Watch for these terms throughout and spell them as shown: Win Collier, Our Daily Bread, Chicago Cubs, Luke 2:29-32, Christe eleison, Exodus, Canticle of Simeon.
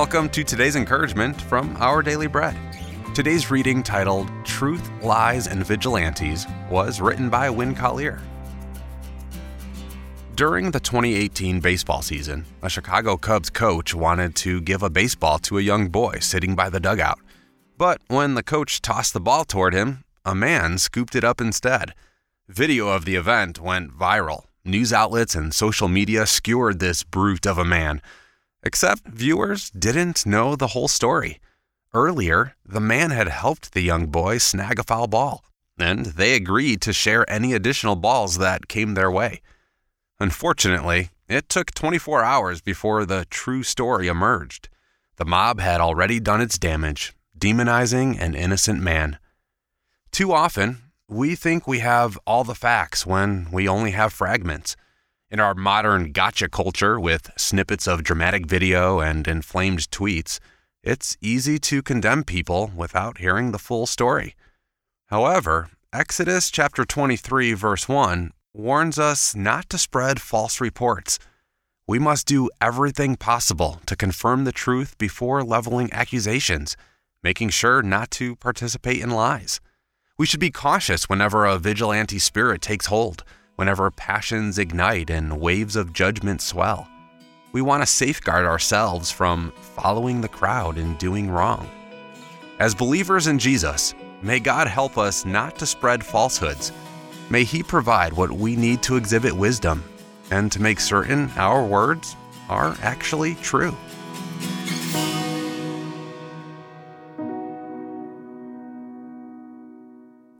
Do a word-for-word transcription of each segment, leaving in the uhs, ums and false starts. Welcome to today's encouragement from Our Daily Bread. Today's reading, titled Truth, Lies, and Vigilantes, was written by Win Collier. During the twenty eighteen baseball season, a Chicago Cubs coach wanted to give a baseball to a young boy sitting by the dugout. But when the coach tossed the ball toward him, a man scooped it up instead. Video of the event went viral. News outlets and social media skewered this brute of a man. Except viewers didn't know the whole story. Earlier, the man had helped the young boy snag a foul ball, and they agreed to share any additional balls that came their way. Unfortunately, it took twenty-four hours before the true story emerged. The mob had already done its damage, demonizing an innocent man. Too often, we think we have all the facts when we only have fragments. In our modern gotcha culture with snippets of dramatic video and inflamed tweets, it's easy to condemn people without hearing the full story. However, Exodus chapter twenty-three, verse one warns us not to spread false reports. We must do everything possible to confirm the truth before leveling accusations, making sure not to participate in lies. We should be cautious whenever a vigilante spirit takes hold, whenever passions ignite and waves of judgment swell. We want to safeguard ourselves from following the crowd and doing wrong. As believers in Jesus, may God help us not to spread falsehoods. May He provide what we need to exhibit wisdom and to make certain our words are actually true.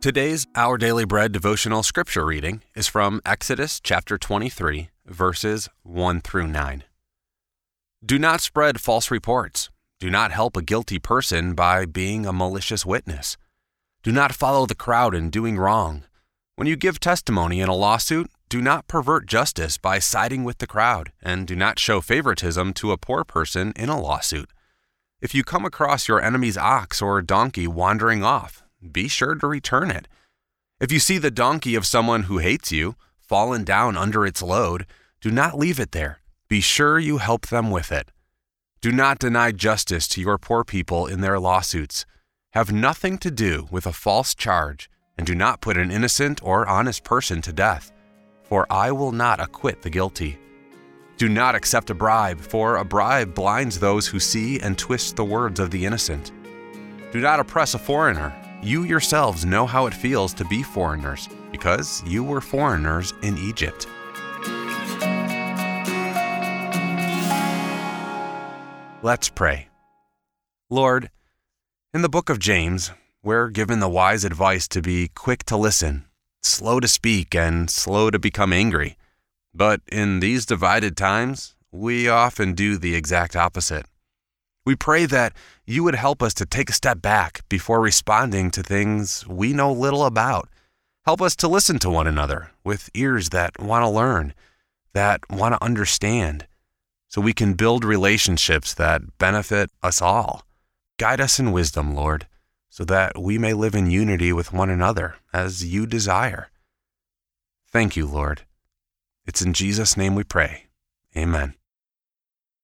Today's Our Daily Bread devotional scripture reading is from Exodus chapter twenty-three, verses one through nine. Do not spread false reports. Do not help a guilty person by being a malicious witness. Do not follow the crowd in doing wrong. When you give testimony in a lawsuit, do not pervert justice by siding with the crowd, and do not show favoritism to a poor person in a lawsuit. If you come across your enemy's ox or donkey wandering off, be sure to return it. If you see the donkey of someone who hates you, fallen down under its load, do not leave it there. Be sure you help them with it. Do not deny justice to your poor people in their lawsuits. Have nothing to do with a false charge, and do not put an innocent or honest person to death, for I will not acquit the guilty. Do not accept a bribe, for a bribe blinds those who see and twist the words of the innocent. Do not oppress a foreigner. You yourselves know how it feels to be foreigners, because you were foreigners in Egypt. Let's pray. Lord, in the book of James, we're given the wise advice to be quick to listen, slow to speak, and slow to become angry. But in these divided times, we often do the exact opposite. We pray that you would help us to take a step back before responding to things we know little about. Help us to listen to one another with ears that want to learn, that want to understand, so we can build relationships that benefit us all. Guide us in wisdom, Lord, so that we may live in unity with one another as you desire. Thank you, Lord. It's in Jesus' name we pray. Amen.